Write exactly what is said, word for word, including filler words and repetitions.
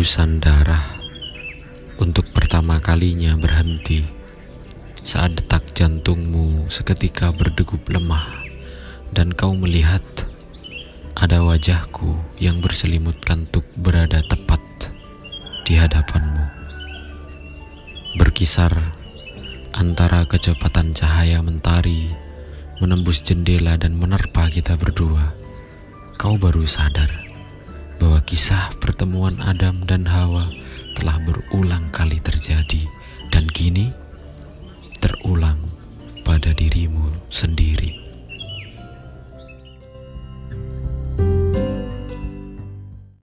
Hembusan darah untuk pertama kalinya berhenti saat detak jantungmu seketika berdegup lemah, dan kau melihat ada wajahku yang berselimut kantuk berada tepat di hadapanmu, berkisar antara kecepatan cahaya mentari menembus jendela dan menerpa kita berdua. Kau baru sadar bahwa kisah pertemuan Adam dan Hawa telah berulang kali terjadi, dan kini terulang pada dirimu sendiri.